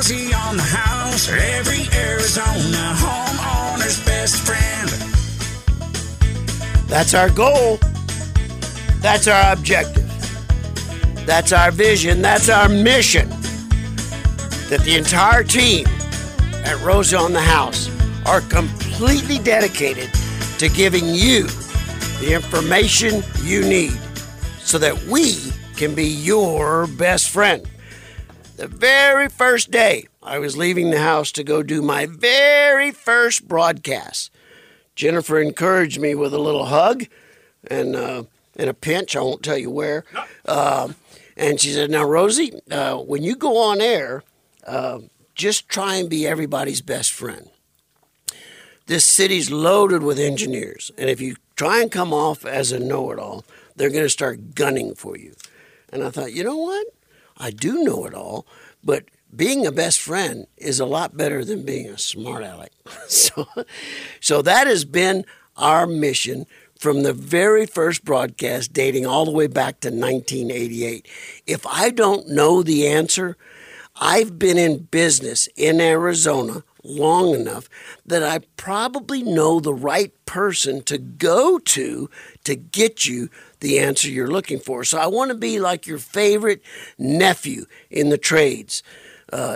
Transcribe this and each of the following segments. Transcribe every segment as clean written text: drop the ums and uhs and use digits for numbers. Rosie on the House, every Arizona homeowner's best friend. That's our goal. That's our objective. That's our vision. That's our mission. That the entire team at Rosie on the House are completely dedicated to giving you the information you need so that we can be your best friend. The very first day I was leaving the house to go do my very first broadcast, Jennifer encouraged me with a little hug and in a pinch, I won't tell you where. And she said, now, Rosie, when you go on air, just try and be everybody's best friend. This city's loaded with engineers, and if you try and come off as a know-it-all, they're going to start gunning for you. And I thought, you know what? I do know it all, but being a best friend is a lot better than being a smart aleck. So that has been our mission from the very first broadcast, dating all the way back to 1988. If I don't know the answer, I've been in business in Arizona long enough that I probably know the right person to go to get you the answer you're looking for. So I want to be like your favorite nephew in the trades.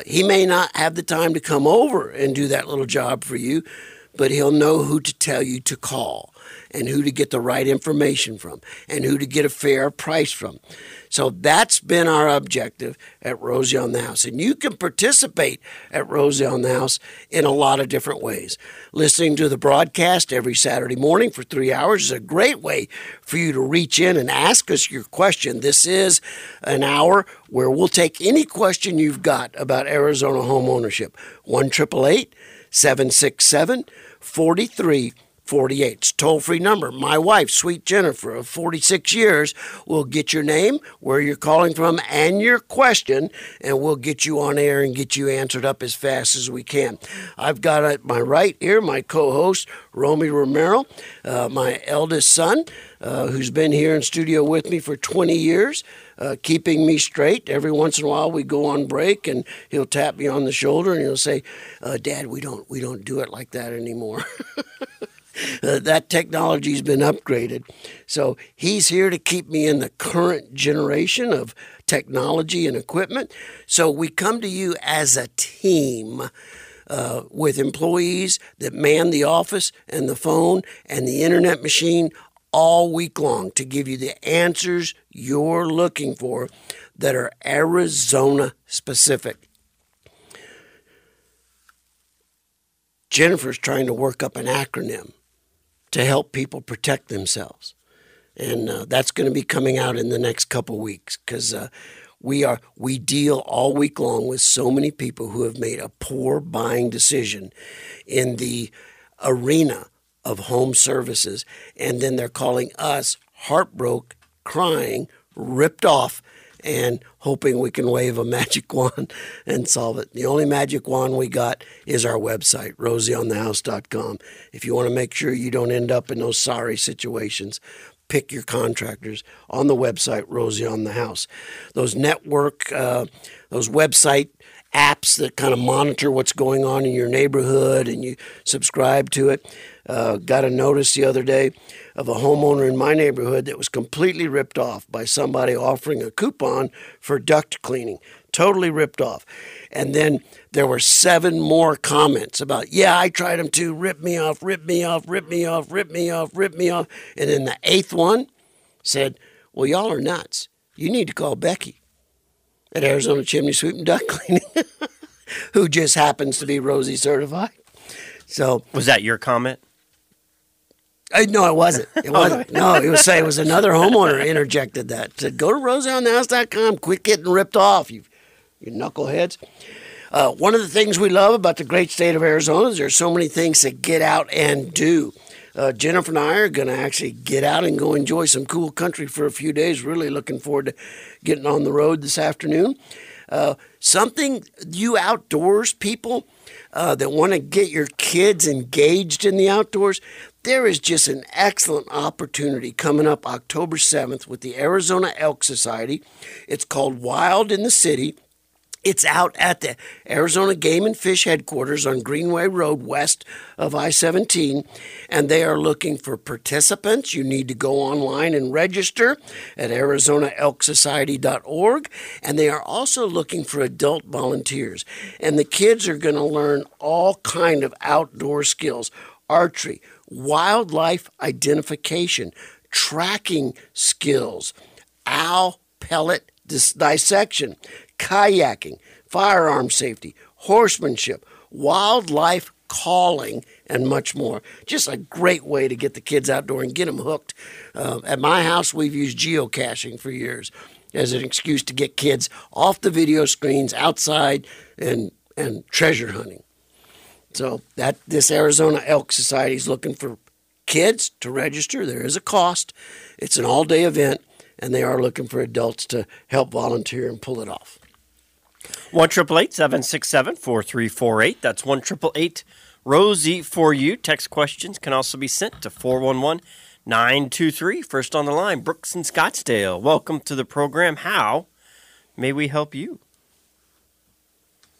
He may not have the time to come over and do that little job for you, but he'll know who to tell you to call and who to get the right information from and who to get a fair price from. So that's been our objective at Rosie on the House. And you can participate at Rosie on the House in a lot of different ways. Listening to the broadcast every Saturday morning for 3 hours is a great way for you to reach in and ask us your question. This is an hour where we'll take any question you've got about Arizona home ownership. 1-888-767-4348. It's a toll-free number. My wife, Sweet Jennifer, of 46 years, will get your name, where you're calling from, and your question, and we'll get you on air and get you answered up as fast as we can. I've got at my right here my co-host, Romy Romero, my eldest son, who's been here in studio with me for 20 years, keeping me straight. Every once in a while, we go on break, and he'll tap me on the shoulder, and he'll say, Dad, we don't do it like that anymore. That technology's been upgraded. So he's here to keep me in the current generation of technology and equipment. So we come to you as a team with employees that man the office and the phone and the internet machine all week long to give you the answers you're looking for that are Arizona specific. Jennifer's trying to work up an acronym to help people protect themselves. And that's going to be coming out in the next couple weeks because we deal all week long with so many people who have made a poor buying decision in the arena of home services. And then they're calling us heartbroken, crying, ripped off, and hoping we can wave a magic wand and solve it. The only magic wand we got is our website, rosieonthehouse.com. If you want to make sure you don't end up in those sorry situations, pick your contractors on the website, Rosie on the House. Those network, those website apps that kind of monitor what's going on in your neighborhood and you subscribe to it. Got a notice the other day of a homeowner in my neighborhood that was completely ripped off by somebody offering a coupon for duct cleaning. Totally ripped off. And then there were 7 more comments about, yeah, I tried them too. Rip me off, rip me off, rip me off, rip me off, rip me off. And then the 8th one said, well, y'all are nuts. You need to call Becky at Arizona Chimney Sweep and Duct Cleaning, who just happens to be Rosie certified. So was that your comment? No, it wasn't. It wasn't. No, it was saying it was another homeowner interjected that. It said, go to rosieonthehouse.com. Quit getting ripped off, you knuckleheads. One of the things we love about the great state of Arizona is there's so many things to get out and do. Jennifer and I are going to actually get out and go enjoy some cool country for a few days. Really looking forward to getting on the road this afternoon. Something, you outdoors people that want to get your kids engaged in the outdoors, there is just an excellent opportunity coming up October 7th with the Arizona Elk Society. It's called Wild in the City. It's out at the Arizona Game and Fish Headquarters on Greenway Road west of I-17, and they are looking for participants. You need to go online and register at ArizonaElkSociety.org, and they are also looking for adult volunteers. And the kids are going to learn all kind of outdoor skills, archery, wildlife identification, tracking skills, owl pellet dissection, kayaking, firearm safety, horsemanship, wildlife calling, and much more. Just a great way to get the kids outdoor and get them hooked. At my house, we've used geocaching for years as an excuse to get kids off the video screens, outside, and treasure hunting. So that this Arizona Elk Society is looking for kids to register. There is a cost. It's an all-day event, and they are looking for adults to help volunteer and pull it off. 1-888-767-4348. That's 1-888-ROSIE for you. Text questions can also be sent to 411-923. First on the line, Brooks in Scottsdale. Welcome to the program. How may we help you?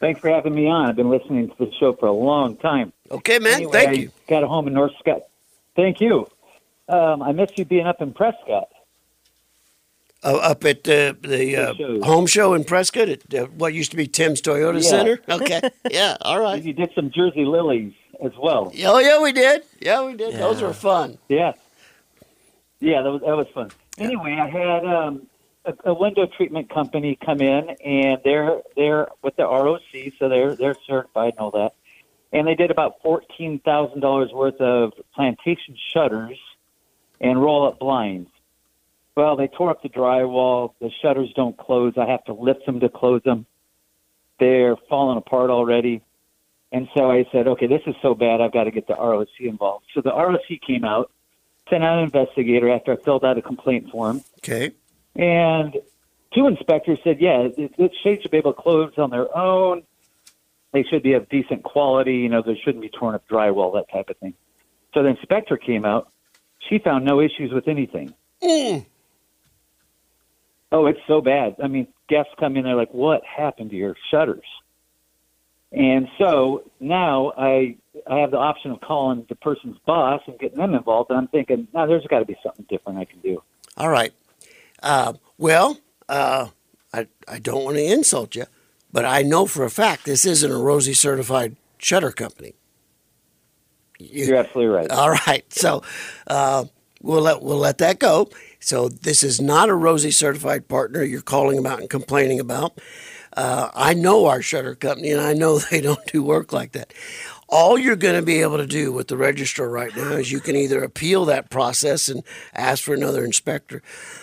Thanks for having me on. I've been listening to the show for a long time. Okay, man. Anyway, Thank you. Got a home in North Scott. Thank you. I miss you being up in Prescott. Up at the home show in Prescott at what used to be Tim's Toyota Center? Okay. Yeah, all right. You did some Jersey Lilies as well. Oh, yeah, we did. Yeah, we did. Yeah. Those were fun. Yeah. Yeah, that was fun. Yeah. Anyway, I had... a window treatment company come in, and they're with the ROC, so they're certified and all that. And they did about $14,000 worth of plantation shutters and roll-up blinds. Well, they tore up the drywall. The shutters don't close. I have to lift them to close them. They're falling apart already. And so I said, okay, this is so bad, I've got to get the ROC involved. So the ROC came out, sent out an investigator after I filled out a complaint form. Okay. And two inspectors said, yeah, the shades should be able to close on their own. They should be of decent quality. You know, there shouldn't be torn up drywall, that type of thing. So the inspector came out. She found no issues with anything. Oh, it's so bad. I mean, guests come in, they're like, what happened to your shutters? And so now I have the option of calling the person's boss and getting them involved. And I'm thinking, now there's got to be something different I can do. All right. I don't want to insult you, but I know for a fact this isn't a Rosie certified shutter company. You're absolutely right. All right, so we'll let that go. So this is not a Rosie certified partner you're calling about and complaining about. I know our shutter company, and I know they don't do work like that. All you're going to be able to do with the registrar right now is you can either appeal that process and ask for another inspector.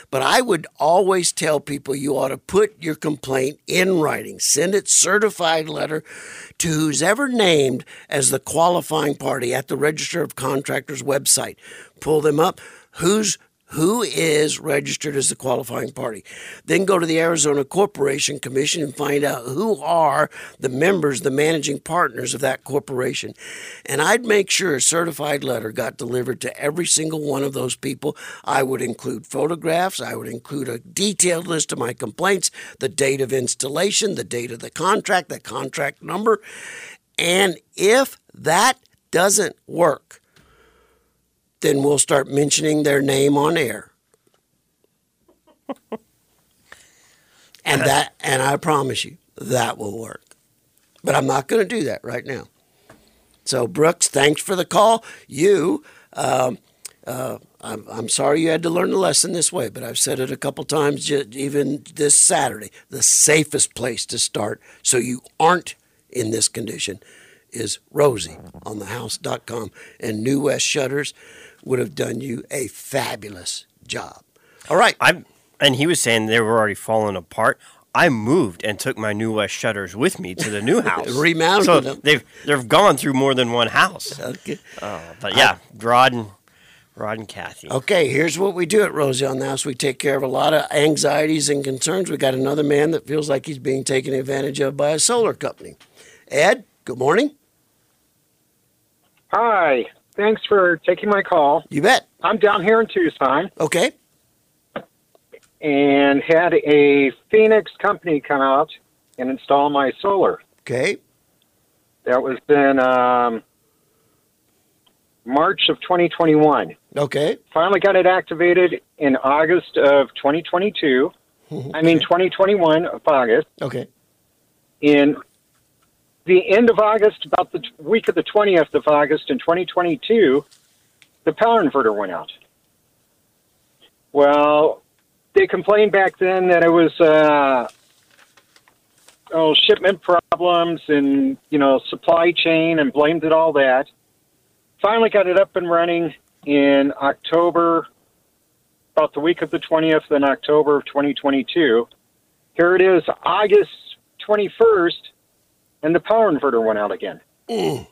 But I would always tell people you ought to put your complaint in writing. Send it certified letter to who's ever named as the qualifying party at the Register of Contractors website. Pull them up. Who is registered as the qualifying party? Then go to the Arizona Corporation Commission and find out who are the members, the managing partners of that corporation. And I'd make sure a certified letter got delivered to every single one of those people. I would include photographs. I would include a detailed list of my complaints, the date of installation, the date of the contract number. And if that doesn't work, then we'll start mentioning their name on air. And I promise you, that will work. But I'm not going to do that right now. So, Brooks, thanks for the call. I'm sorry you had to learn the lesson this way, but I've said it a couple times, even this Saturday, the safest place to start so you aren't in this condition is rosieonthehouse.com, and New West Shutters would have done you a fabulous job. All right. And he was saying they were already falling apart. I moved and took my New West Shutters with me to the new house. Remounted so them. They've gone through more than one house. Okay. But yeah, Rod and Kathy. Okay, here's what we do at Rosie on the House. We take care of a lot of anxieties and concerns. We got another man that feels like he's being taken advantage of by a solar company. Ed, good morning. Hi. Thanks for taking my call. You bet. I'm down here in Tucson. Okay. And had a Phoenix company come out and install my solar. Okay. That was in March of 2021. Okay. Finally got it activated in August of 2022. Okay. I mean, 2021 of August. Okay. In the end of August, about the week of the 20th of August in 2022, the power inverter went out. Well, they complained back then that it was shipment problems and, supply chain, and blamed it all that. Finally got it up and running in October, about the week of the 20th in October of 2022. Here it is, August 21st, and the power inverter went out again. Mm.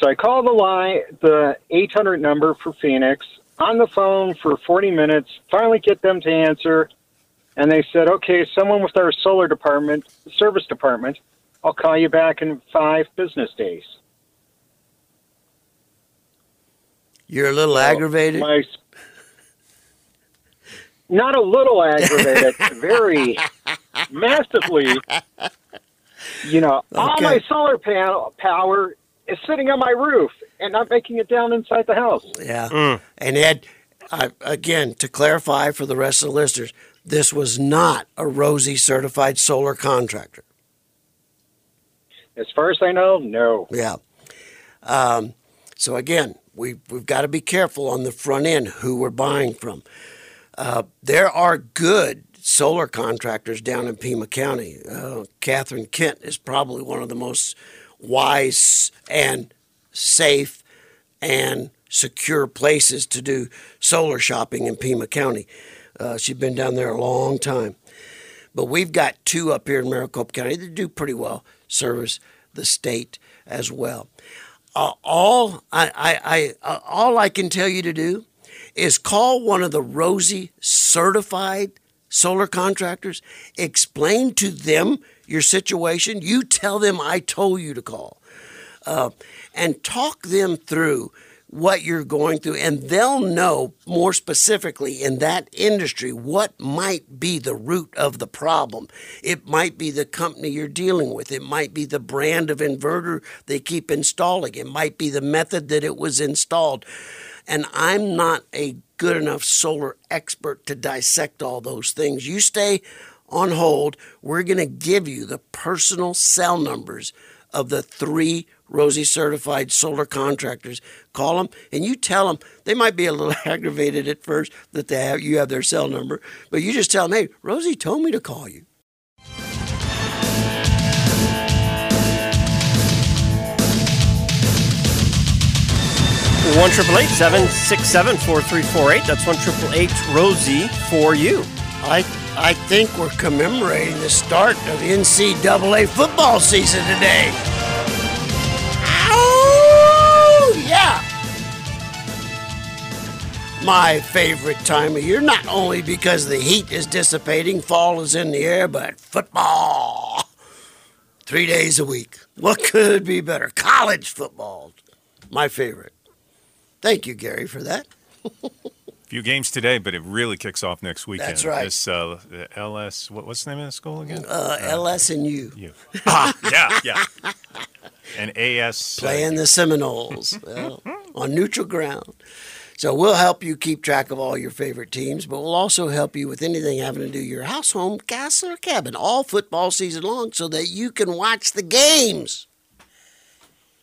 So I called the 800 number for Phoenix on the phone for 40 minutes, finally get them to answer, and they said, okay, someone with our solar department, service department, I'll call you back in 5 business days. You're a little aggravated? Not a little aggravated, very massively. Okay. All my solar power is sitting on my roof and not making it down inside the house. Yeah. Mm. And Ed, again, to clarify for the rest of the listeners, this was not a ROSI certified solar contractor. As far as I know, no. Yeah. So again, we've got to be careful on the front end who we're buying from. There are good solar contractors down in Pima County. Catherine Kent is probably one of the most wise and safe and secure places to do solar shopping in Pima County. She's been down there a long time. But we've got 2 up here in Maricopa County that do pretty well service the state as well. All I can tell you to do is call one of the ROSI certified solar contractors, explain to them your situation. You tell them I told you to call, and talk them through what you're going through, and they'll know more specifically in that industry what might be the root of the problem. It might be the company you're dealing with. It might be the brand of inverter they keep installing. It might be the method that it was installed. And I'm not a good enough solar expert to dissect all those things. You stay on hold. We're going to give you the personal cell numbers of the 3 ROSI certified solar contractors. Call them and you tell them. They might be a little aggravated at first that you have their cell number, but you just tell them, hey, Rosie told me to call you. One 888-767-4348. That's 1-888-ROSI for you. I think we're commemorating the start of NCAA football season today. Oh, yeah. My favorite time of year, not only because the heat is dissipating, fall is in the air, but football. 3 days a week. What could be better? College football. My favorite. Thank you, Gary, for that. Few games today, but it really kicks off next weekend. That's right. This L.S. What's the name of the school again? L.S. and U. Yeah. And A.S. Playing the Seminoles on neutral ground. So we'll help you keep track of all your favorite teams, but we'll also help you with anything having to do with your house, home, castle, or cabin, all football season long so that you can watch the games.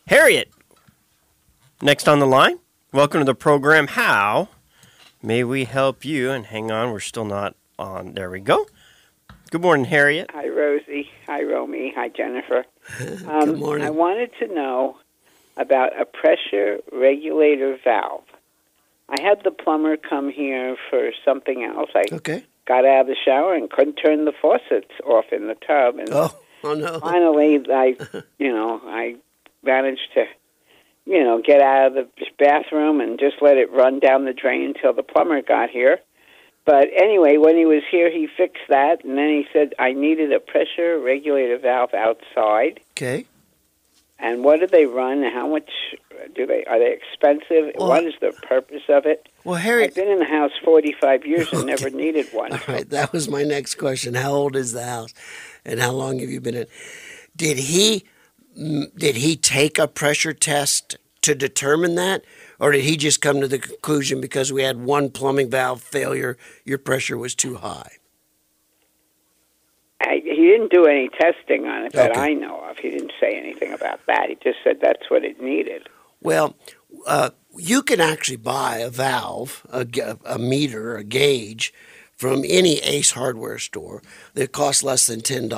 Harriet, next on the line. Welcome to the program. How may we help you? And hang on, we're still not on. There we go. Good morning, Harriet. Hi, Rosie. Hi, Romy. Hi, Jennifer. Good morning. I wanted to know about a pressure regulator valve. I had the plumber come here for something else. I got out of the shower and couldn't turn the faucets off in the tub. And no. Finally, I managed to get out of the bathroom and just let it run down the drain until the plumber got here. But anyway, when he was here, he fixed that, and then he said I needed a pressure regulator valve outside. Okay. And what do they run? How much do they? Are they expensive? Well, what is the purpose of it? Well, Harry, I've been in the house 45 years and never needed one. All right, that was my next question. How old is the house, and how long have you been in? Did he take a pressure test to determine that, or did he just come to the conclusion because we had one plumbing valve failure, your pressure was too high? He didn't do any testing on it that I know of. He didn't say anything about that. He just said that's what it needed. Well, you can actually buy a valve, a meter, a gauge from any Ace hardware store that costs less than $10.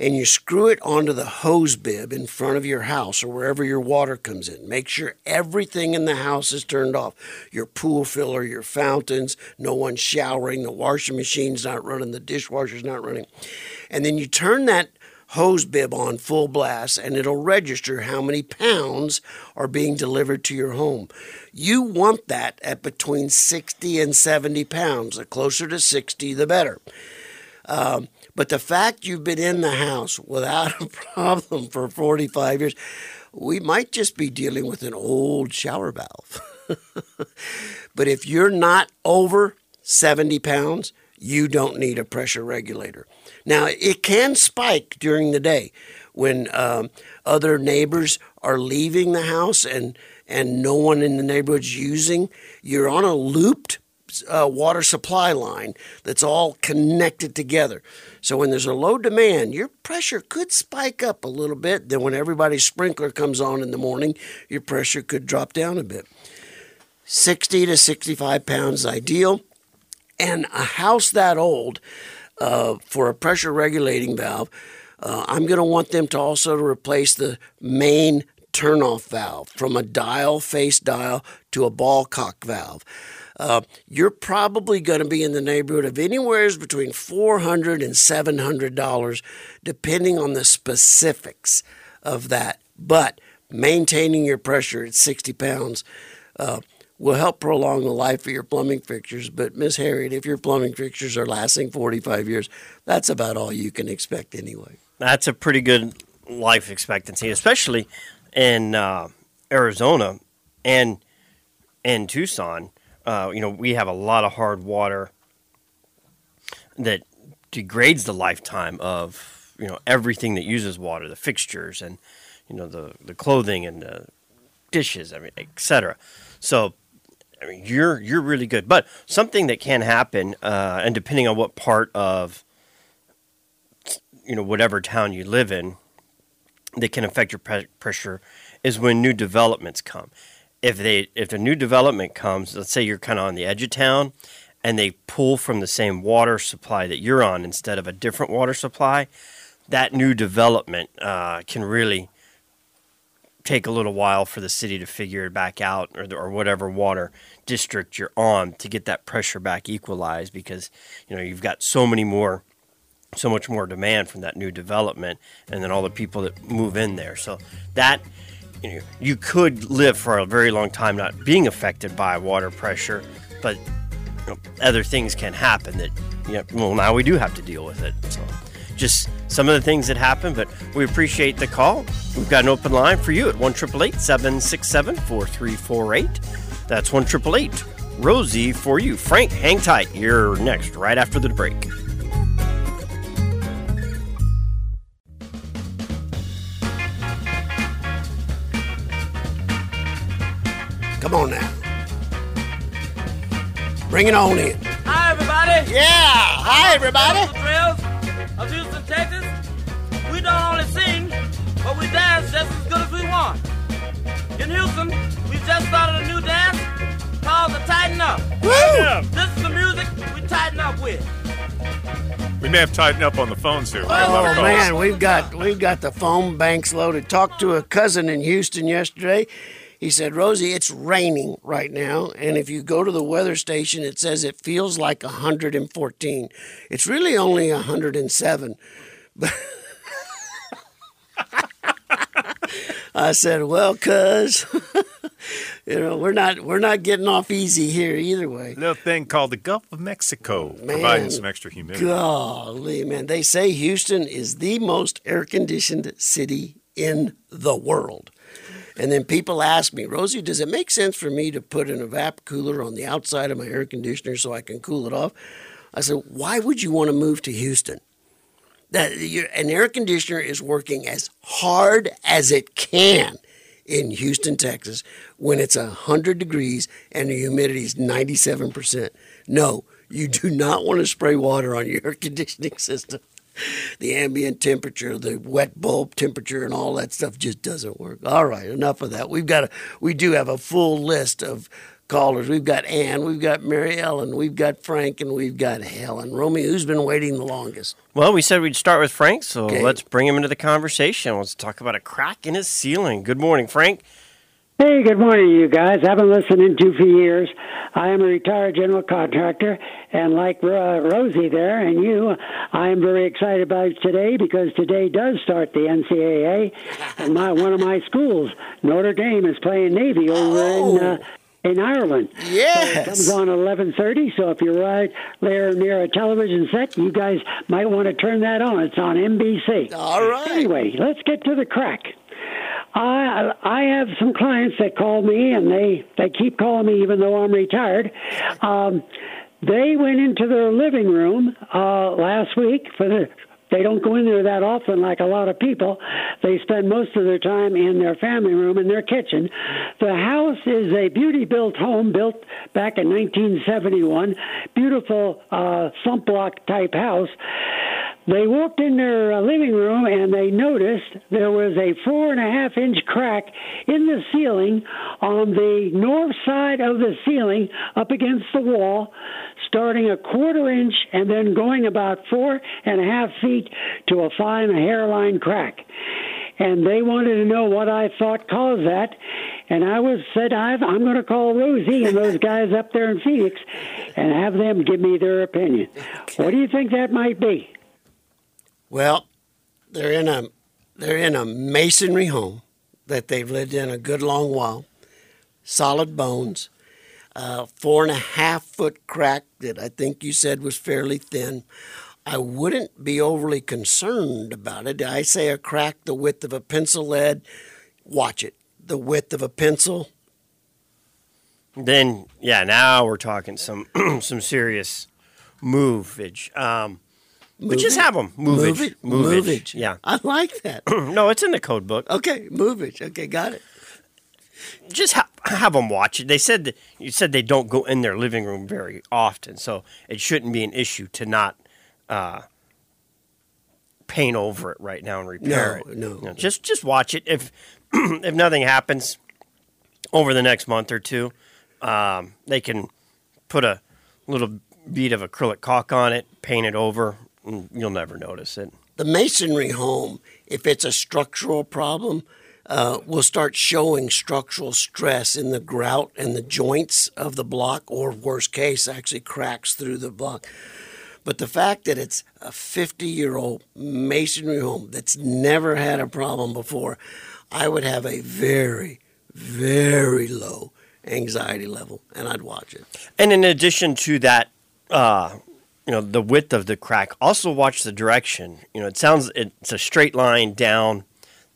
And you screw it onto the hose bib in front of your house or wherever your water comes in. Make sure everything in the house is turned off. Your pool filler, your fountains, no one's showering, the washing machine's not running, the dishwasher's not running. And then you turn that hose bib on full blast, and it'll register how many pounds are being delivered to your home. You want that at between 60 and 70 pounds. The closer to 60, the better. But the fact you've been in the house without a problem for 45 years, we might just be dealing with an old shower valve. But if you're not over 70 pounds, you don't need a pressure regulator. Now, it can spike during the day when other neighbors are leaving the house and no one in the neighborhood's using. You're on a looped water supply line that's all connected together. So when there's a low demand, your pressure could spike up a little bit. Then when everybody's sprinkler comes on in the morning, your pressure could drop down a bit. 60 to 65 pounds is ideal. And a house that old, for a pressure regulating valve, I'm going to want them to also replace the main turnoff valve from a dial, face dial, to a ball cock valve. You're probably going to be in the neighborhood of anywhere between $400 and $700, depending on the specifics of that. But maintaining your pressure at 60 pounds will help prolong the life of your plumbing fixtures. But, Miss Harriet, if your plumbing fixtures are lasting 45 years, that's about all you can expect anyway. That's a pretty good life expectancy, especially in Arizona and Tucson. We have a lot of hard water that degrades the lifetime of, everything that uses water, the fixtures and, the clothing and the dishes, et cetera. So, you're really good. But something that can happen, and depending on what part of, whatever town you live in, that can affect your pressure is when new developments come. If a new development comes, let's say you're kind of on the edge of town, and they pull from the same water supply that you're on instead of a different water supply, that new development can really take a little while for the city to figure it back out or whatever water district you're on to get that pressure back equalized because, you've got so much more demand from that new development and then all the people that move in there. So that, you could live for a very long time not being affected by water pressure, but other things can happen that, now we do have to deal with it. So just some of the things that happen, but we appreciate the call. We've got an open line for you at 1-888-767-4348. That's 1-888-ROSIE for you. Frank, hang tight. You're next right after the break. Come on now. Bring it on in. Hi, everybody. Yeah. Hi, everybody. Of Houston, Texas, we don't only sing, but we dance just as good as we want. In Houston, we just started a new dance called the Tighten Up. Woo! This is the music we tighten up with. We may have tightened up on the phones here. Man, we've got the phone banks loaded. Talked to a cousin in Houston yesterday. He said, Rosie, it's raining right now, and if you go to the weather station, it says it feels like 114. It's really only 107. But I said, well, cuz, we're not getting off easy here either way. A little thing called the Gulf of Mexico, providing some extra humidity. Golly, man, they say Houston is the most air-conditioned city in the world. And then people ask me, Rosie, does it make sense for me to put an evap cooler on the outside of my air conditioner so I can cool it off? I said, why would you want to move to Houston? An air conditioner is working as hard as it can in Houston, Texas, when it's 100 degrees and the humidity is 97%. No, you do not want to spray water on your air conditioning system. The ambient temperature, the wet bulb temperature, and all that stuff just doesn't work. All right, enough of that. We do have a full list of callers. We've got Ann, we've got Mary Ellen, we've got Frank, and we've got Helen. Romy, who's been waiting the longest? Well, we said we'd start with Frank, so okay, Let's bring him into the conversation. Let's talk about a crack in his ceiling. Good morning, Frank. Hey, good morning, you guys. I've been listening to you for years. I am a retired general contractor, and like Rosie there and you, I am very excited about today because today does start the NCAA, and one of my schools, Notre Dame, is playing Navy over in Ireland. Yes. It comes on 11:30, so if you're right there near a television set, you guys might want to turn that on. It's on NBC. All right. Anyway, let's get to the crack. I have some clients that call me, and they keep calling me even though I'm retired. They went into their living room last week. They don't go in there that often like a lot of people. They spend most of their time in their family room and their kitchen. The house is a beauty-built home built back in 1971, beautiful slump block-type house. They walked in their living room and they noticed there was a 4.5-inch crack in the ceiling on the north side of the ceiling up against the wall, starting 1/4 inch and then going about 4.5 feet to a fine hairline crack. And they wanted to know what I thought caused that. And I said, I'm going to call Rosie and those guys up there in Phoenix and have them give me their opinion. Okay. What do you think that might be? Well, they're in a masonry home that they've lived in a good long while, solid bones, 4.5-foot crack that I think you said was fairly thin. I wouldn't be overly concerned about it. I say a crack the width of a pencil lead. Watch it. The width of a pencil. Then, yeah, now we're talking some serious movage. But just have them. Movage. Yeah. I like that. No, it's in the code book. Okay, movage. Okay, got it. Just have them watch it. They said that you said they don't go in their living room very often, so it shouldn't be an issue to not paint over it right now and repair it. No. Just watch it. If if nothing happens over the next month or two, they can put a little bead of acrylic caulk on it, paint it over, and you'll never notice it. The masonry home, if it's a structural problem, will start showing structural stress in the grout and the joints of the block, or worst case, actually cracks through the block. But the fact that it's a 50-year-old masonry home that's never had a problem before, I would have a very, very low anxiety level, and I'd watch it. And in addition to that, the width of the crack, also watch the direction. It's a straight line down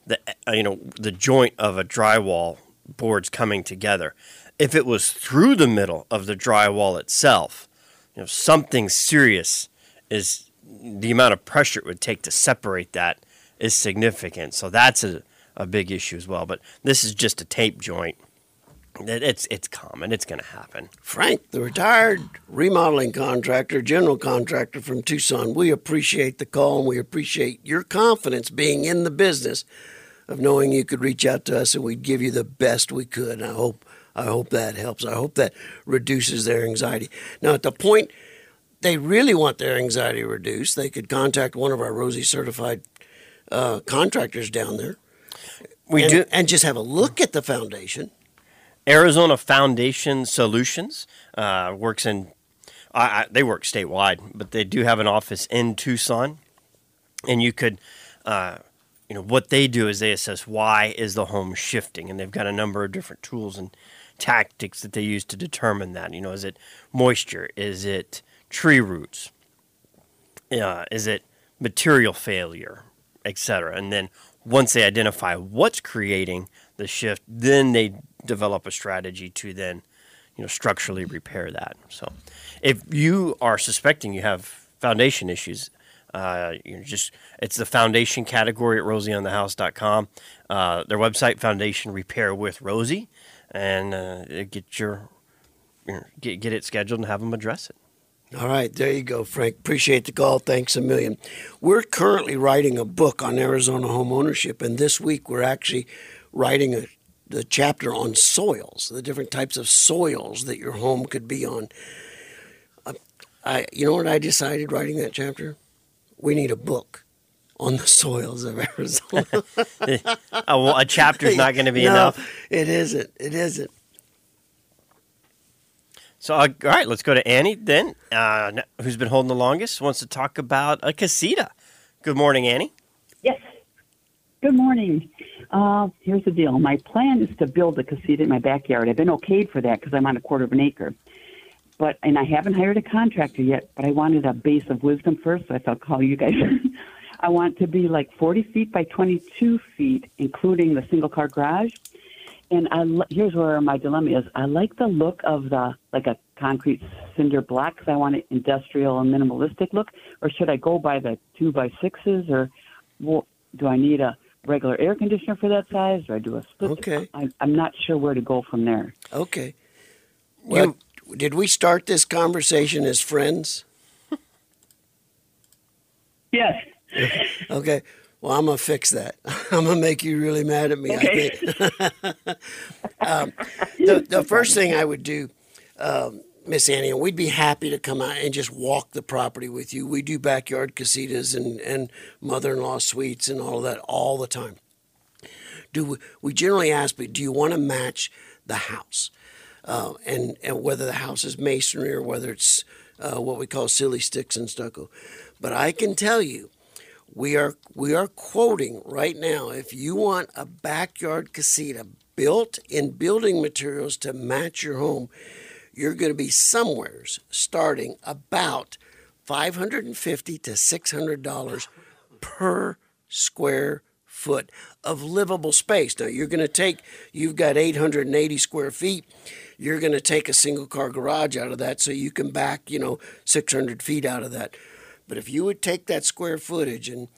the joint of a drywall boards coming together. If it was through the middle of the drywall itself, something serious is the amount of pressure it would take to separate that is significant. So that's a big issue as well. But this is just a tape joint. It's common. It's going to happen. Frank, the retired remodeling contractor, general contractor from Tucson, we appreciate the call and we appreciate your confidence being in the business of knowing you could reach out to us and we'd give you the best we could. And I hope that helps. I hope that reduces their anxiety. Now, at the point they really want their anxiety reduced, they could contact one of our Rosie-certified contractors down there. And just have a look at the foundation. Arizona Foundation Solutions works in. They work statewide, but they do have an office in Tucson. And you could, what they do is they assess why is the home shifting, and they've got a number of different tools and tactics that they use to determine that. Is it moisture? Is it tree roots? Is it material failure, etc.? And then once they identify what's creating the shift, then they develop a strategy to then, you know, structurally repair that. So if you are suspecting you have foundation issues, it's the foundation category at rosieonthehouse.com. Their website, Foundation Repair with Rosie, and get it scheduled and have them address it. All right, there you go, Frank. Appreciate the call. Thanks a million. We're currently writing a book on Arizona home ownership, and this week we're actually writing the chapter on soils, the different types of soils that your home could be on. You know what I decided writing that chapter? We need a book on the soils of Arizona. A chapter's not going to be enough. It isn't. It isn't. So, all right, let's go to Annie then, who's been holding the longest, wants to talk about a casita. Good morning, Annie. Yes. Good morning. Here's the deal. My plan is to build a casita in my backyard. I've been okayed for that because I'm on 1/4 acre. And I haven't hired a contractor yet, but I wanted a base of wisdom first, so I thought I'd call you guys. I want to be like 40 feet by 22 feet, including the single-car garage. And here's where my dilemma is. I like the look of a concrete cinder block, because I want an industrial and minimalistic look. Or should I go by the 2x6s, or do I need a regular air conditioner for that size, or I do a split? Okay. I'm not sure where to go from there. Okay. Well, did we start this conversation as friends? Yes. Okay. Well, I'm going to fix that. I'm going to make you really mad at me, okay. I think. The first thing I would do, Miss Annie, and we'd be happy to come out and just walk the property with you. We do backyard casitas and mother-in-law suites and all of that all the time. We generally ask, do you want to match the house? And whether the house is masonry or whether it's what we call silly sticks and stucco. But I can tell you, we are quoting right now, if you want a backyard casita built in building materials to match your home, you're going to be somewheres starting about $550 to $600 per square foot of livable space. Now, you've got 880 square feet. You're going to take a single-car garage out of that, so you can back, 600 feet out of that. But if you would take that square footage and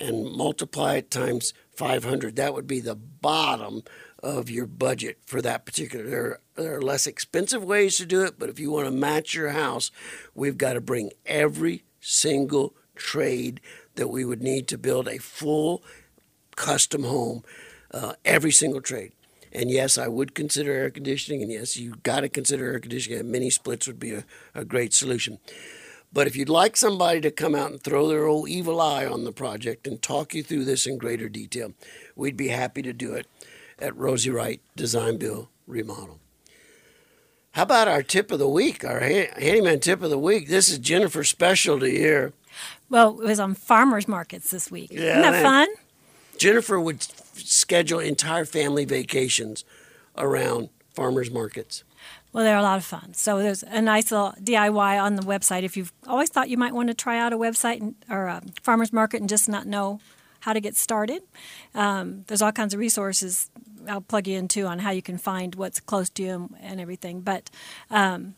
multiply it times 500, that would be the bottom of your budget for that particular. There are less expensive ways to do it, but if you want to match your house, we've got to bring every single trade that we would need to build a full custom home, every single trade. And yes, I would consider air conditioning. And yes, you got to consider air conditioning. And mini splits would be a great solution. But if you'd like somebody to come out and throw their old evil eye on the project and talk you through this in greater detail, we'd be happy to do it at Rosie Wright Design Bill Remodel. How about our tip of the week, our handyman tip of the week? This is Jennifer's specialty here. Well, it was on farmers markets this week. Yeah, isn't that fun? Jennifer would schedule entire family vacations around farmers markets. Well, they're a lot of fun. So there's a nice little DIY on the website. If you've always thought you might want to try out a website or a farmers market and just not know how to get started, there's all kinds of resources I'll plug you into on how you can find what's close to you and everything. But when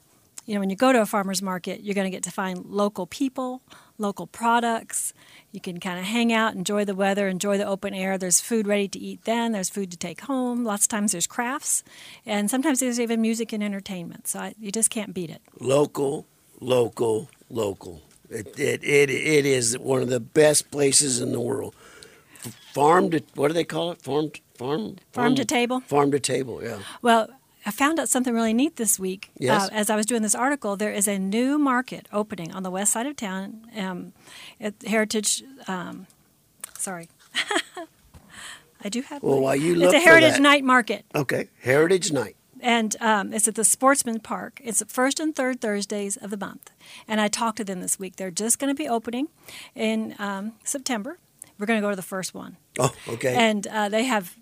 you go to a farmer's market, you're going to get to find local people, local products. You can kind of hang out, enjoy the weather, enjoy the open air. There's food ready to eat then. There's food to take home. Lots of times there's crafts. And sometimes there's even music and entertainment. So you just can't beat it. Local, local, local. It is one of the best places in the world. What do they call it? Farm to table. Farm to table, yeah. Well, I found out something really neat this week. Yes. As I was doing this article, there is a new market opening on the west side of town at Heritage. I do have. Well, while you look, it's a Heritage Night Market. Okay, Heritage Night. And it's at the Sportsman Park. It's the first and third Thursdays of the month. And I talked to them this week. They're just going to be opening in September. We're going to go to the first one. Oh, okay. And they have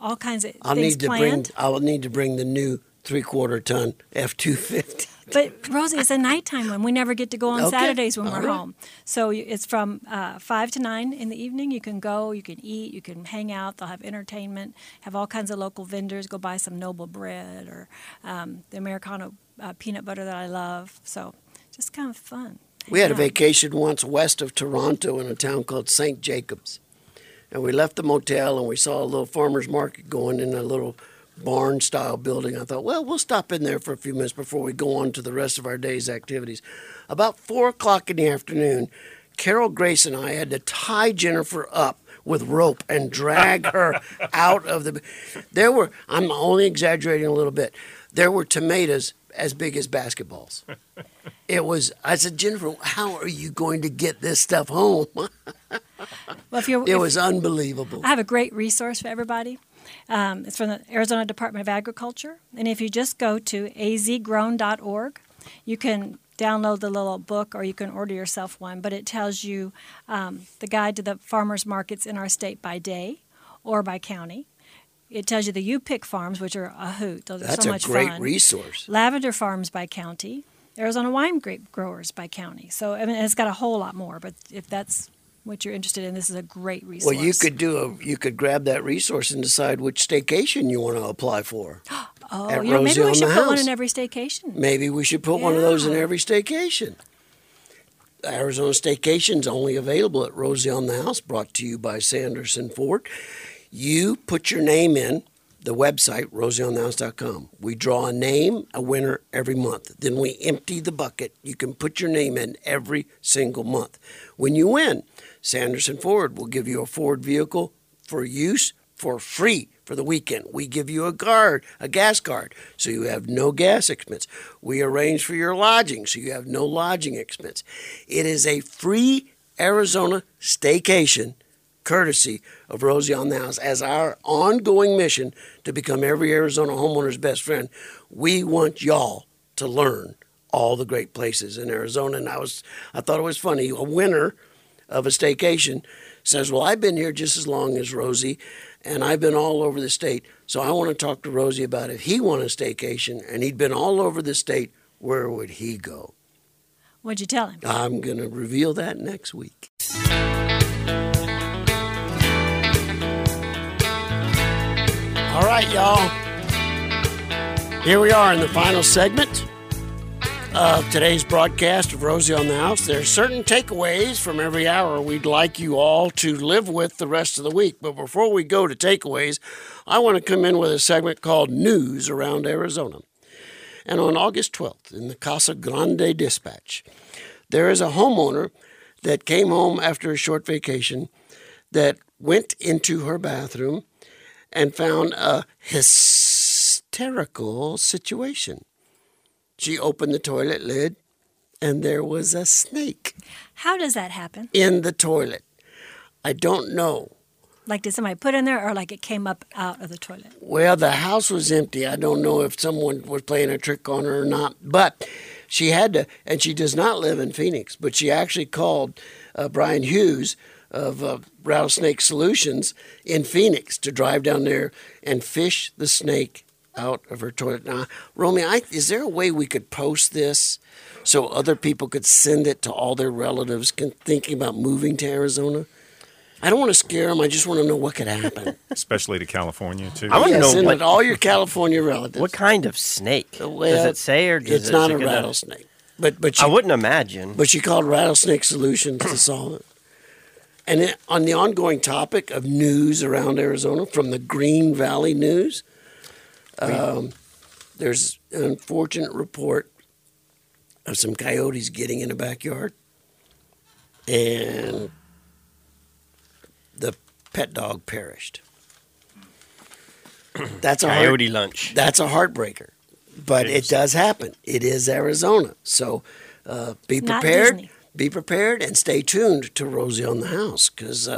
all kinds of things planned. I'll need to bring the new 3/4 ton F-250. But Rosie, it's a nighttime one. We never get to go on Saturdays when we're home. So it's from 5 to 9 in the evening. You can go, you can eat, you can hang out. They'll have entertainment, have all kinds of local vendors. Go buy some Noble bread or the Americano peanut butter that I love. So just kind of fun. We had a vacation once west of Toronto in a town called St. Jacob's. And we left the motel and we saw a little farmer's market going in a little barn-style building. I thought, well, we'll stop in there for a few minutes before we go on to the rest of our day's activities. About 4 o'clock in the afternoon, Carol Grace and I had to tie Jennifer up with rope and drag her out of the... There were, I'm only exaggerating a little bit, there were tomatoes as big as basketballs. It was, I said, Jennifer, how are you going to get this stuff home? It was unbelievable. I have a great resource for everybody. It's from the Arizona Department of Agriculture. And if you just go to azgrown.org, you can download the little book or you can order yourself one. But it tells you the guide to the farmers markets in our state by day or by county. It tells you the U-Pick farms, which are a hoot. Those are so much fun. That's a great resource. Lavender farms by county. Arizona wine grape growers by county. So, I mean, it's got a whole lot more, but if that's what you're interested in, this is a great resource. Well, you could you could grab that resource and decide which staycation you want to apply for. Oh, you know, maybe we should put one in every staycation. Maybe we should put one of those in every staycation. Arizona staycation's only available at Rosie on the House, brought to you by Sanderson Ford. You put your name in the website, rosieonthehouse.com. We draw a name, a winner, every month. Then we empty the bucket. You can put your name in every single month. When you win, Sanderson Ford will give you a Ford vehicle for use for free for the weekend. We give you a gas card, so you have no gas expense. We arrange for your lodging, so you have no lodging expense. It is a free Arizona staycation, courtesy of Rosie on the House, as our ongoing mission to become every Arizona homeowner's best friend. We want y'all to learn all the great places in Arizona. And I thought it was funny. A winner of a staycation says, well, I've been here just as long as Rosie, and I've been all over the state, so I want to talk to Rosie about if he won a staycation and he'd been all over the state, where would he go? What'd you tell him? I'm going to reveal that next week. All right, y'all. Here we are in the final segment of today's broadcast of Rosie on the House. There are certain takeaways from every hour we'd like you all to live with the rest of the week. But before we go to takeaways, I want to come in with a segment called News Around Arizona. And on August 12th, in the Casa Grande Dispatch, there is a homeowner that came home after a short vacation that went into her bathroom and found a hysterical situation. She opened the toilet lid, and there was a snake. How does that happen? In the toilet. I don't know. Like, did somebody put it in there, or like it came up out of the toilet? Well, the house was empty. I don't know if someone was playing a trick on her or not. But she had to, and she does not live in Phoenix, but she actually called Brian Hughes of Rattlesnake Solutions in Phoenix to drive down there and fish the snake out of her toilet. Now, Romy, is there a way we could post this so other people could send it to all their relatives thinking about moving to Arizona? I don't want to scare them. I just want to know what could happen. Especially to California, too. I want to send it to all your California relatives. What kind of snake? Does it say? Or does it's it, not is it a rattlesnake. But I wouldn't imagine. But she called Rattlesnake Solutions to solve it. And on the ongoing topic of news around Arizona, from the Green Valley News, there's an unfortunate report of some coyotes getting in a backyard. And the pet dog perished. That's a coyote lunch. That's a heartbreaker. But it does happen. It is Arizona. So be prepared. Not Disney. Be prepared and stay tuned to Rosie on the House, because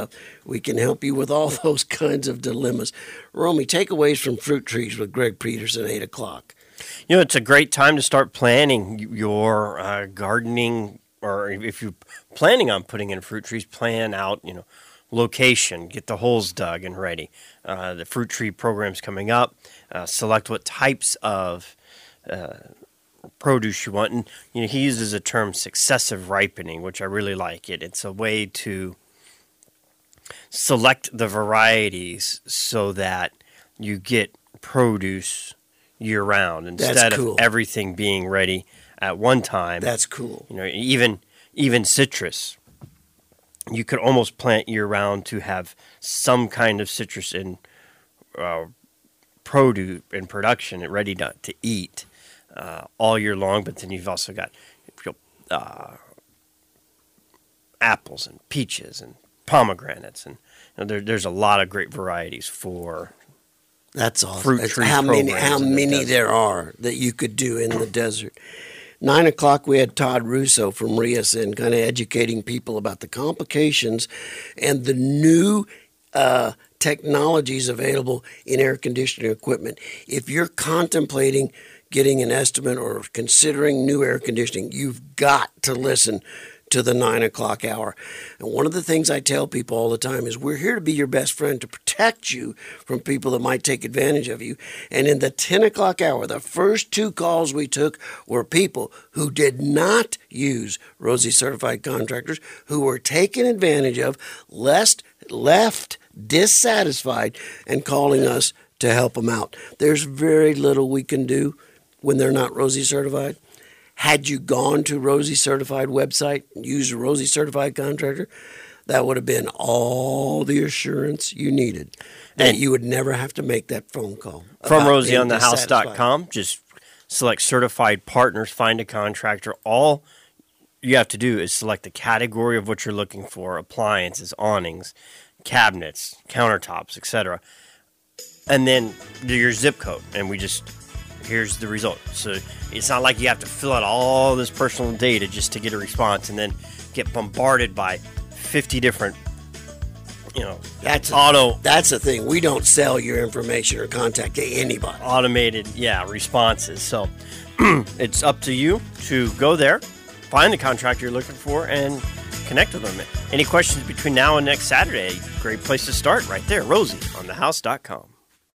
we can help you with all those kinds of dilemmas. Romy, takeaways from Fruit Trees with Greg Peters at 8 o'clock. You know, it's a great time to start planning your gardening, or if you're planning on putting in fruit trees, plan out, location, get the holes dug and ready. The fruit tree program's coming up. Select what types of produce you want. And you know, he uses the term successive ripening, which I really like it. It's a way to select the varieties so that you get produce year-round instead of everything being ready at one time. That's cool. You know, even citrus. You could almost plant year-round to have some kind of citrus in produce in production and ready to eat all year long. But then you've also got apples and peaches and pomegranates, and you know, there's a lot of great varieties for. That's awesome. Fruit tree programs. How many there are that you could do in the desert. 9 o'clock, we had Todd Russo from RIASIN kind of educating people about the complications and the new technologies available in air conditioning equipment. If you're contemplating getting an estimate or considering new air conditioning, you've got to listen to the 9 o'clock hour. And one of the things I tell people all the time is we're here to be your best friend, to protect you from people that might take advantage of you. And in the 10 o'clock hour, the first two calls we took were people who did not use Rosie certified contractors, who were taken advantage of, left dissatisfied, and calling us to help them out. There's very little we can do when they're not Rosie certified. Had you gone to Rosie Certified website and used a Rosie Certified contractor, that would have been all the assurance you needed. And you would never have to make that phone call. From rosieonthehouse.com, just select Certified Partners, find a contractor. All you have to do is select the category of what you're looking for, appliances, awnings, cabinets, countertops, etc., and then your zip code, and here's the result. So it's not like you have to fill out all this personal data just to get a response and then get bombarded by 50 different, that's the thing. We don't sell your information or contact to anybody. Automated, responses. So it's up to you to go there, find the contractor you're looking for, and connect with them. Any questions between now and next Saturday, great place to start right there, rosieonthehouse.com.